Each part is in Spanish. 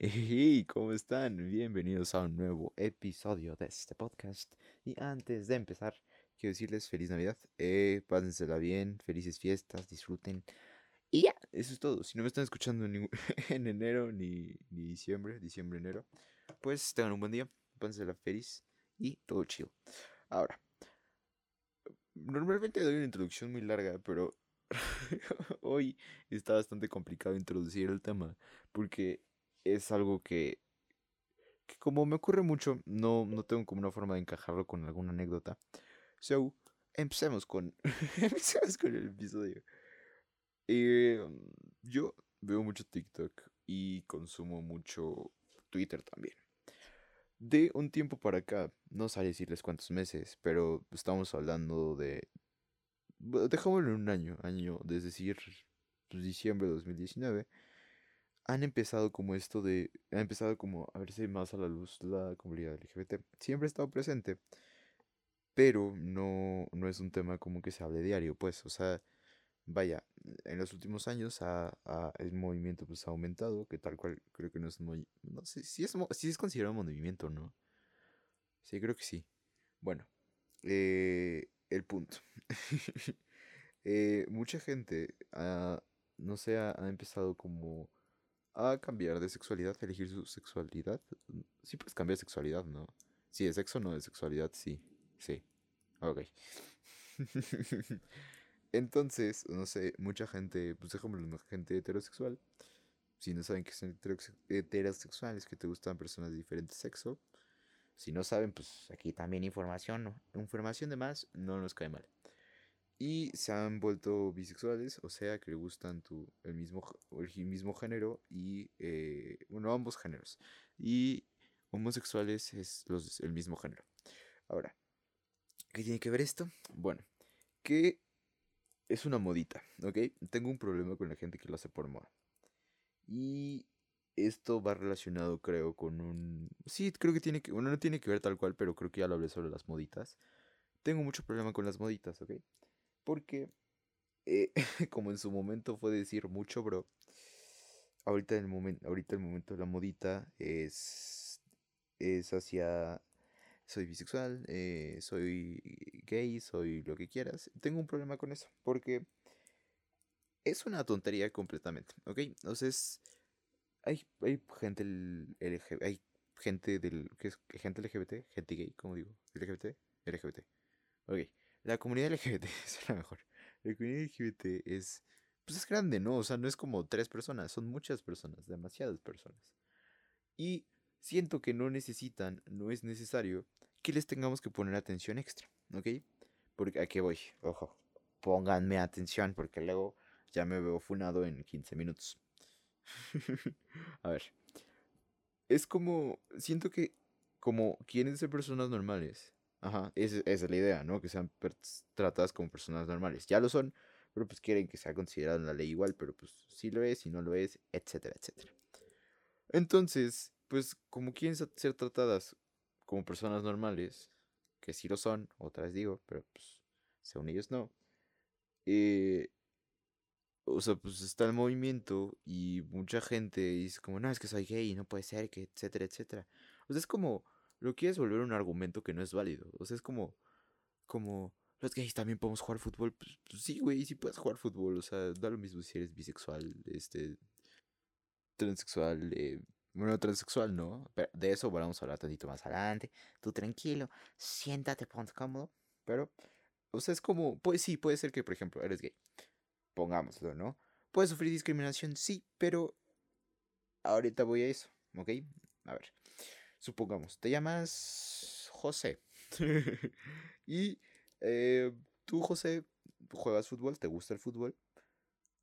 Hey, ¿cómo están? Bienvenidos a un nuevo episodio de este podcast. Y antes de empezar, quiero decirles feliz Navidad, pásensela bien, felices fiestas, disfruten. Y ya, eso es todo. Si no me están escuchando en enero ni diciembre, enero, pues tengan un buen día, pásensela feliz y todo chido. Ahora, normalmente doy una introducción muy larga, pero hoy está bastante complicado introducir el tema, porque es algo que como me ocurre mucho, no tengo como una forma de encajarlo con alguna anécdota. So, empecemos con el episodio. Yo veo mucho TikTok y consumo mucho Twitter también. De un tiempo para acá, no sabría decirles cuántos meses, pero estamos hablando de... Dejámoslo en un año, es decir, diciembre de 2019... Ha empezado como a verse más a la luz la comunidad LGBT. Siempre ha estado presente, pero no es un tema como que se hable diario, pues. O sea, vaya, en los últimos años el movimiento pues ha aumentado, que tal cual creo que no es muy... No sé si es considerado un movimiento o no. Sí, creo que sí. Bueno, el punto. Mucha gente, no sé, ha empezado como... a cambiar de sexualidad, elegir su sexualidad. Sí, pues cambiar de sexualidad, ¿no? Sí, de sexo, no, de sexualidad, sí. Ok. Entonces, no sé, mucha gente, pues déjame una gente heterosexual. Si no saben que son heterosexuales, que te gustan personas de diferente sexo. Si no saben, pues aquí también información, ¿no? Información de más, no nos cae mal. Y se han vuelto bisexuales, o sea que le gustan el mismo género y, bueno, ambos géneros. Y homosexuales es el mismo género. Ahora, ¿qué tiene que ver esto? Bueno, que es una modita, ¿ok? Tengo un problema con la gente que lo hace por moda. Y esto va relacionado, creo, con un... Sí, creo que tiene que... Bueno, no tiene que ver tal cual, pero creo que ya lo hablé sobre las moditas. Tengo mucho problema con las moditas, ¿ok? Porque, como en su momento fue decir mucho, bro, ahorita el momento de la modita es hacia, soy bisexual, soy gay, soy lo que quieras. Tengo un problema con eso, porque es una tontería completamente, ¿ok? Entonces, hay gente LGBT, gente gay, ¿cómo digo? LGBT, ok. La comunidad LGBT es la mejor. La comunidad LGBT es... Pues es grande, ¿no? O sea, no es como 3 personas. Son muchas personas, demasiadas personas. Y siento que no es necesario que les tengamos que poner atención extra, ¿ok? Porque aquí voy, ojo. Pónganme atención porque luego ya me veo funado en 15 minutos. A ver. Es como... Siento que como quieren ser personas normales... Ajá, esa es la idea, ¿no? Que sean tratadas como personas normales. Ya lo son, pero pues quieren que sea considerado en la ley igual, pero pues sí lo es, si no lo es, etcétera, etcétera. Entonces, pues como quieren ser tratadas como personas normales, que sí lo son, otras digo, pero pues según ellos no. O sea, pues está el movimiento y mucha gente dice como, no, es que soy gay, no puede ser, que etcétera, etcétera. O sea, es como... Lo quieres volver un argumento que no es válido. O sea, es como los gays también podemos jugar fútbol. Pues sí, güey, sí puedes jugar fútbol. O sea, da lo mismo si eres bisexual, transexual, bueno, transexual no. Pero de eso vamos a hablar tantito más adelante. Tú tranquilo, siéntate, ponte cómodo. Pero, o sea, es como, pues sí, puede ser que, por ejemplo, eres gay. Pongámoslo, ¿no? ¿Puedes sufrir discriminación? Sí, pero ahorita voy a eso, ¿ok? A ver. Supongamos, te llamas José y tú, José, juegas fútbol, te gusta el fútbol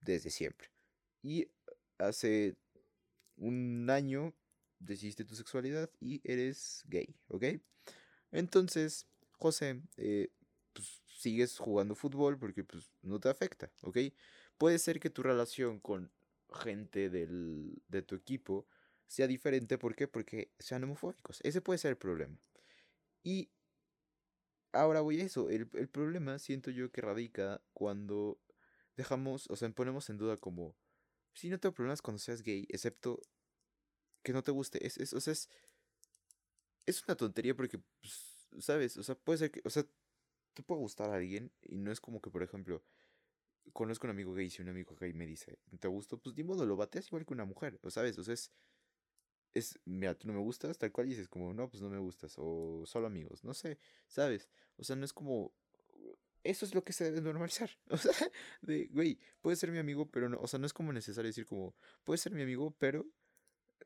desde siempre y hace un año decidiste tu sexualidad y eres gay, ¿ok? Entonces, José, pues, sigues jugando fútbol porque pues, no te afecta, ¿ok? Puede ser que tu relación con gente de tu equipo sea diferente, ¿por qué? Porque sean homofóbicos. Ese puede ser el problema. Y ahora voy a eso. El problema siento yo que radica cuando dejamos, o sea, ponemos en duda como, si no tengo problemas cuando seas gay, excepto que no te guste. O sea, es una tontería porque, pues, ¿sabes? O sea, puede ser que, o sea, te puede gustar a alguien y no es como que, por ejemplo, conozco un amigo gay y si un amigo gay me dice, ¿te gustó? Pues ni modo, lo bateas igual que una mujer, o ¿sabes? O sea, mira, tú no me gustas, tal cual dices como, no, pues no me gustas, o solo amigos, no sé, ¿sabes? O sea, no es como, eso es lo que se debe normalizar, o sea, de, güey, puede ser mi amigo, pero no, o sea, no es como necesario decir como, puede ser mi amigo, pero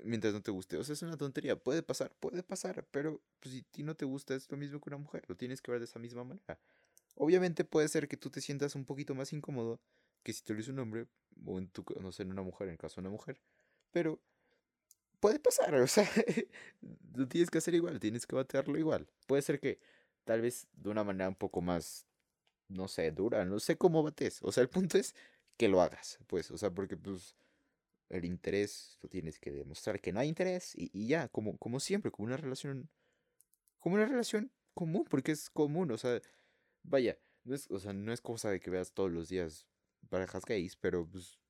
mientras no te guste, o sea, es una tontería, puede pasar, pero pues, si a ti no te gusta es lo mismo que una mujer, lo tienes que ver de esa misma manera. Obviamente puede ser que tú te sientas un poquito más incómodo que si te lo hizo un hombre, o en tu, no sé, en una mujer, en el caso de una mujer, pero puede pasar, o sea, lo tienes que hacer igual, tienes que batearlo igual. Puede ser que tal vez de una manera un poco más, no sé, dura, no sé cómo bates. O sea, el punto es que lo hagas, pues, o sea, porque pues el interés, tú tienes que demostrar que no hay interés y ya, como siempre, como una relación común, porque es común, o sea, vaya, no es cosa de que veas todos los días parejas gays, pero pues,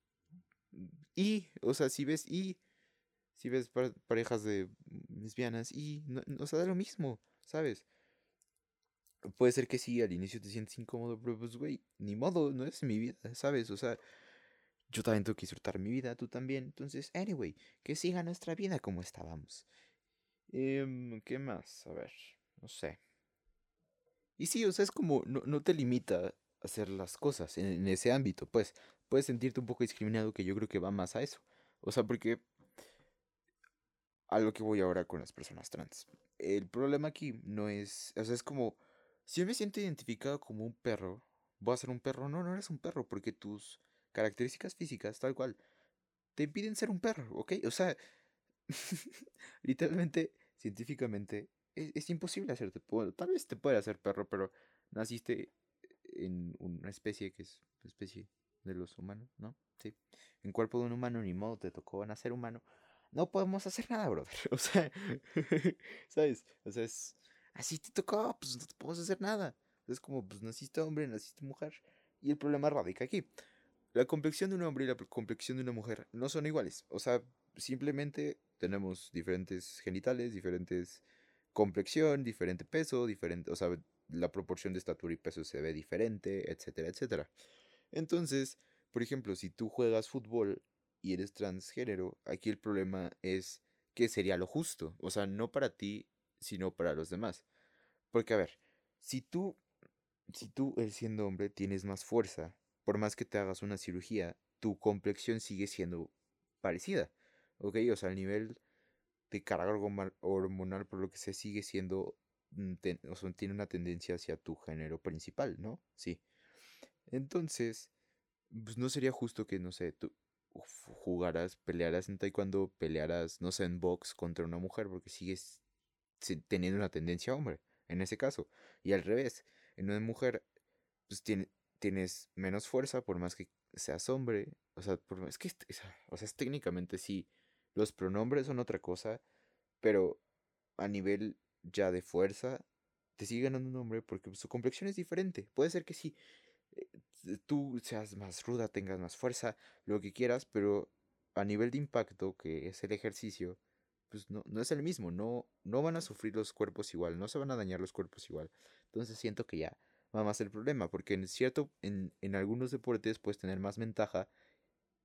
o sea, si ves parejas de lesbianas y, no, o sea, da lo mismo, ¿sabes? Puede ser que sí, al inicio te sientes incómodo, pero pues, güey, ni modo, no es mi vida, ¿sabes? O sea, yo también tengo que disfrutar mi vida, tú también. Entonces, anyway, que siga nuestra vida como estábamos. ¿Qué más? A ver, no sé. Y sí, o sea, es como, no te limita a hacer las cosas en ese ámbito, pues. Puedes sentirte un poco discriminado, que yo creo que va más a eso. O sea, porque a lo que voy ahora con las personas trans. El problema aquí no es, o sea, es como, si yo me siento identificado como un perro, voy a ser un perro. No, no eres un perro, porque tus características físicas, tal cual, te impiden ser un perro, ¿ok? O sea, literalmente, científicamente, es imposible hacerte, bueno, tal vez te puede hacer perro, pero naciste en una especie que es una especie de los humanos, ¿no? Sí, en cuerpo de un humano, ni modo, te tocó nacer humano. No podemos hacer nada, brother. O sea, ¿sabes? O sea, así te tocó, pues no te podemos hacer nada. Es como, pues naciste hombre, naciste mujer. Y el problema radica aquí. La complexión de un hombre y la complexión de una mujer no son iguales. O sea, simplemente tenemos diferentes genitales, diferentes complexión, diferente peso, diferente, o sea, la proporción de estatura y peso se ve diferente, etcétera, etcétera. Entonces, por ejemplo, si tú juegas fútbol y eres transgénero, aquí el problema es que sería lo justo. O sea, no para ti, sino para los demás. Porque, a ver, si tú siendo hombre tienes más fuerza, por más que te hagas una cirugía, tu complexión sigue siendo parecida, ¿ok? O sea, el nivel de carga hormonal, por lo que se sigue siendo, o sea, tiene una tendencia hacia tu género principal, ¿no? Sí. Entonces, pues no sería justo que, no sé, tú pelearas en taekwondo, pelearas, no sé, en box contra una mujer, porque sigues teniendo una tendencia a hombre, en ese caso. Y al revés, en una mujer, pues tienes menos fuerza, por más que seas hombre. O sea, es técnicamente sí, los pronombres son otra cosa, pero a nivel ya de fuerza, te sigue ganando un hombre, porque su complexión es diferente. Puede ser que sí, tú seas más ruda, tengas más fuerza, lo que quieras, pero a nivel de impacto, que es el ejercicio, pues no es el mismo, no van a sufrir los cuerpos igual, no se van a dañar los cuerpos igual. Entonces siento que ya va más el problema, porque en algunos deportes puedes tener más ventaja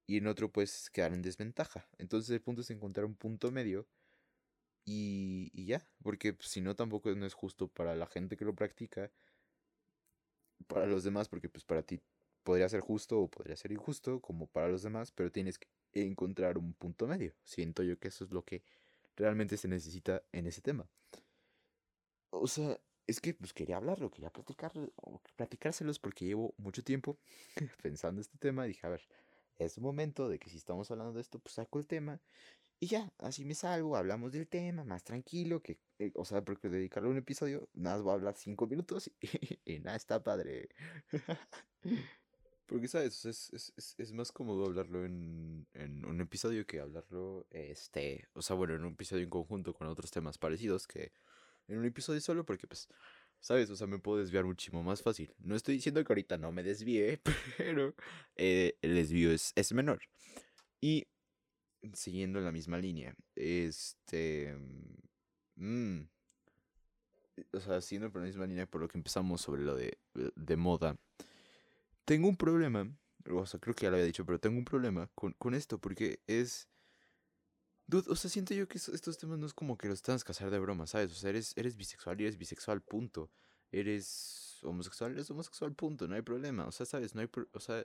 y en otro puedes quedar en desventaja. Entonces el punto es encontrar un punto medio y ya, porque pues, si no, tampoco no es justo para la gente que lo practica, para los demás, porque pues para ti podría ser justo o podría ser injusto, como para los demás, pero tienes que encontrar un punto medio. Siento yo que eso es lo que realmente se necesita en ese tema. O sea, es que pues quería hablarlo, quería platicárselos, porque llevo mucho tiempo pensando este tema. Dije, a ver, es un momento de que si estamos hablando de esto, pues saco el tema y ya, así me salgo, hablamos del tema más tranquilo, que, o sea, porque dedicarle un episodio, nada más voy a hablar 5 minutos y nada, está padre. Porque, ¿sabes? O sea, es más cómodo hablarlo en un episodio que hablarlo, o sea, bueno, en un episodio en conjunto con otros temas parecidos que en un episodio solo, porque, pues, ¿sabes? O sea, me puedo desviar muchísimo más fácil. No estoy diciendo que ahorita no me desvíe, pero el desvío es menor. Y Siguiendo la misma línea. O sea, siguiendo por la misma línea por lo que empezamos sobre lo de moda. Tengo un problema. O sea, creo que ya lo había dicho, pero tengo un problema con esto. Porque es... Dude, o sea, siento yo que estos temas no es como que los tengas que hacer de broma, ¿sabes? O sea, eres bisexual y eres bisexual, punto. Eres homosexual, eres homosexual, punto. No hay problema. O sea, ¿sabes? No hay... O sea,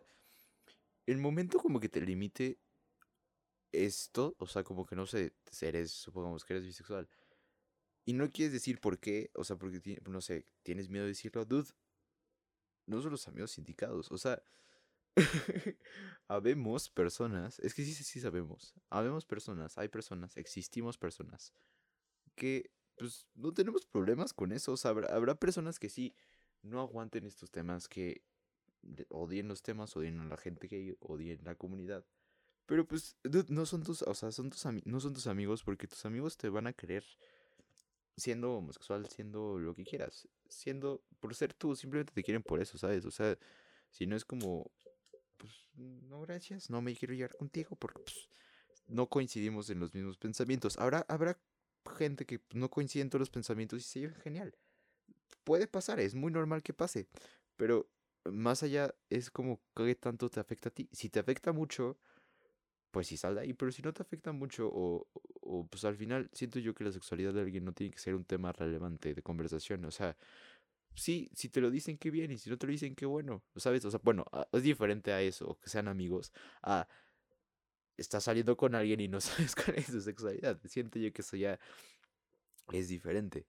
el momento como que te limite esto, o sea, como que no sé, supongamos que eres bisexual. Y no quieres decir por qué, o sea, porque, no sé, tienes miedo de decirlo, dude. No son los amigos indicados, o sea... habemos personas, es que sí sabemos, habemos personas, hay personas, existimos personas que pues no tenemos problemas con eso, o sea, habrá personas que sí no aguanten estos temas, que odien los temas, odien a la gente que odien la comunidad, pero pues no son tus, o sea, no son tus amigos, porque tus amigos te van a querer siendo homosexual, siendo lo que quieras, siendo por ser tú, simplemente te quieren por eso, ¿sabes? O sea, si no es como pues no, gracias, no me quiero llevar contigo porque pues, no coincidimos en los mismos pensamientos. Habrá gente que no coincide en todos los pensamientos y se lleva genial. Puede pasar, es muy normal que pase. Pero más allá es como qué tanto te afecta a ti. Si te afecta mucho, pues sí sal de ahí. Pero si no te afecta mucho o pues al final siento yo que la sexualidad de alguien no tiene que ser un tema relevante de conversación. O sea... Sí, si te lo dicen, qué bien, y si no te lo dicen, qué bueno, ¿sabes? O sea, bueno, es diferente a eso, que sean amigos, a estás saliendo con alguien y no sabes cuál es su sexualidad. Siento yo que eso ya es diferente.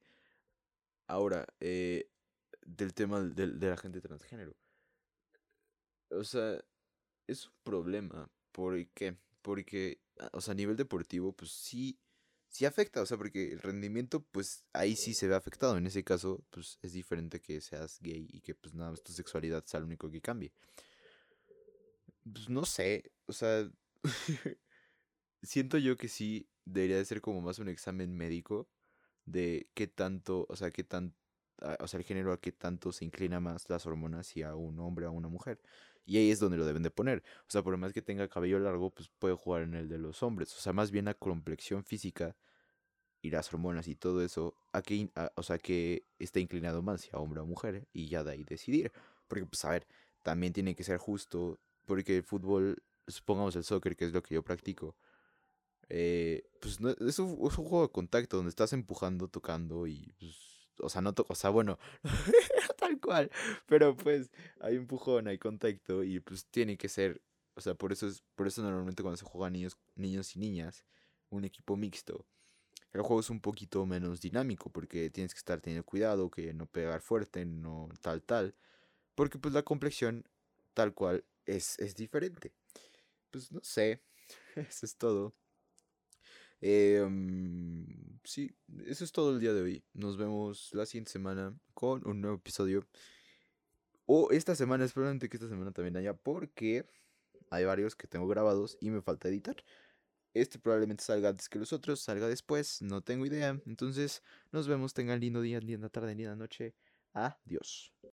Ahora, del tema de la gente transgénero. O sea, es un problema. ¿Por qué? Porque, o sea, a nivel deportivo, pues sí afecta, o sea, porque el rendimiento, pues, ahí sí se ve afectado. En ese caso, pues, es diferente que seas gay y que, pues, nada más tu sexualidad sea lo único que cambie. Pues, no sé, o sea, siento yo que sí debería de ser como más un examen médico de qué tanto, o sea, el género a qué tanto se inclina más las hormonas y a un hombre o a una mujer. Y ahí es donde lo deben de poner. O sea, por más que tenga cabello largo, pues puede jugar en el de los hombres. O sea, más bien la complexión física y las hormonas y todo eso, o sea, que esté inclinado más hacia hombre o mujer. Y ya de ahí decidir. Porque, pues, a ver, también tiene que ser justo. Porque el fútbol, supongamos el soccer, que es lo que yo practico. Pues no, es un juego de contacto donde estás empujando, tocando y... Pues, o sea, o sea, bueno, tal cual, pero pues hay empujón, hay contacto y pues tiene que ser, o sea, por eso normalmente cuando se juegan niños y niñas, un equipo mixto, el juego es un poquito menos dinámico porque tienes que estar teniendo cuidado, que no pegar fuerte, no tal, porque pues la complexión tal cual es diferente. Pues no sé, eso es todo. Sí, eso es todo el día de hoy. Nos vemos la siguiente semana con un nuevo episodio. O esta semana, es probablemente que esta semana también haya, porque hay varios que tengo grabados y me falta editar. Este probablemente salga antes que los otros, salga después, no tengo idea. Entonces, nos vemos, tengan lindo día, linda tarde, linda noche. Adiós.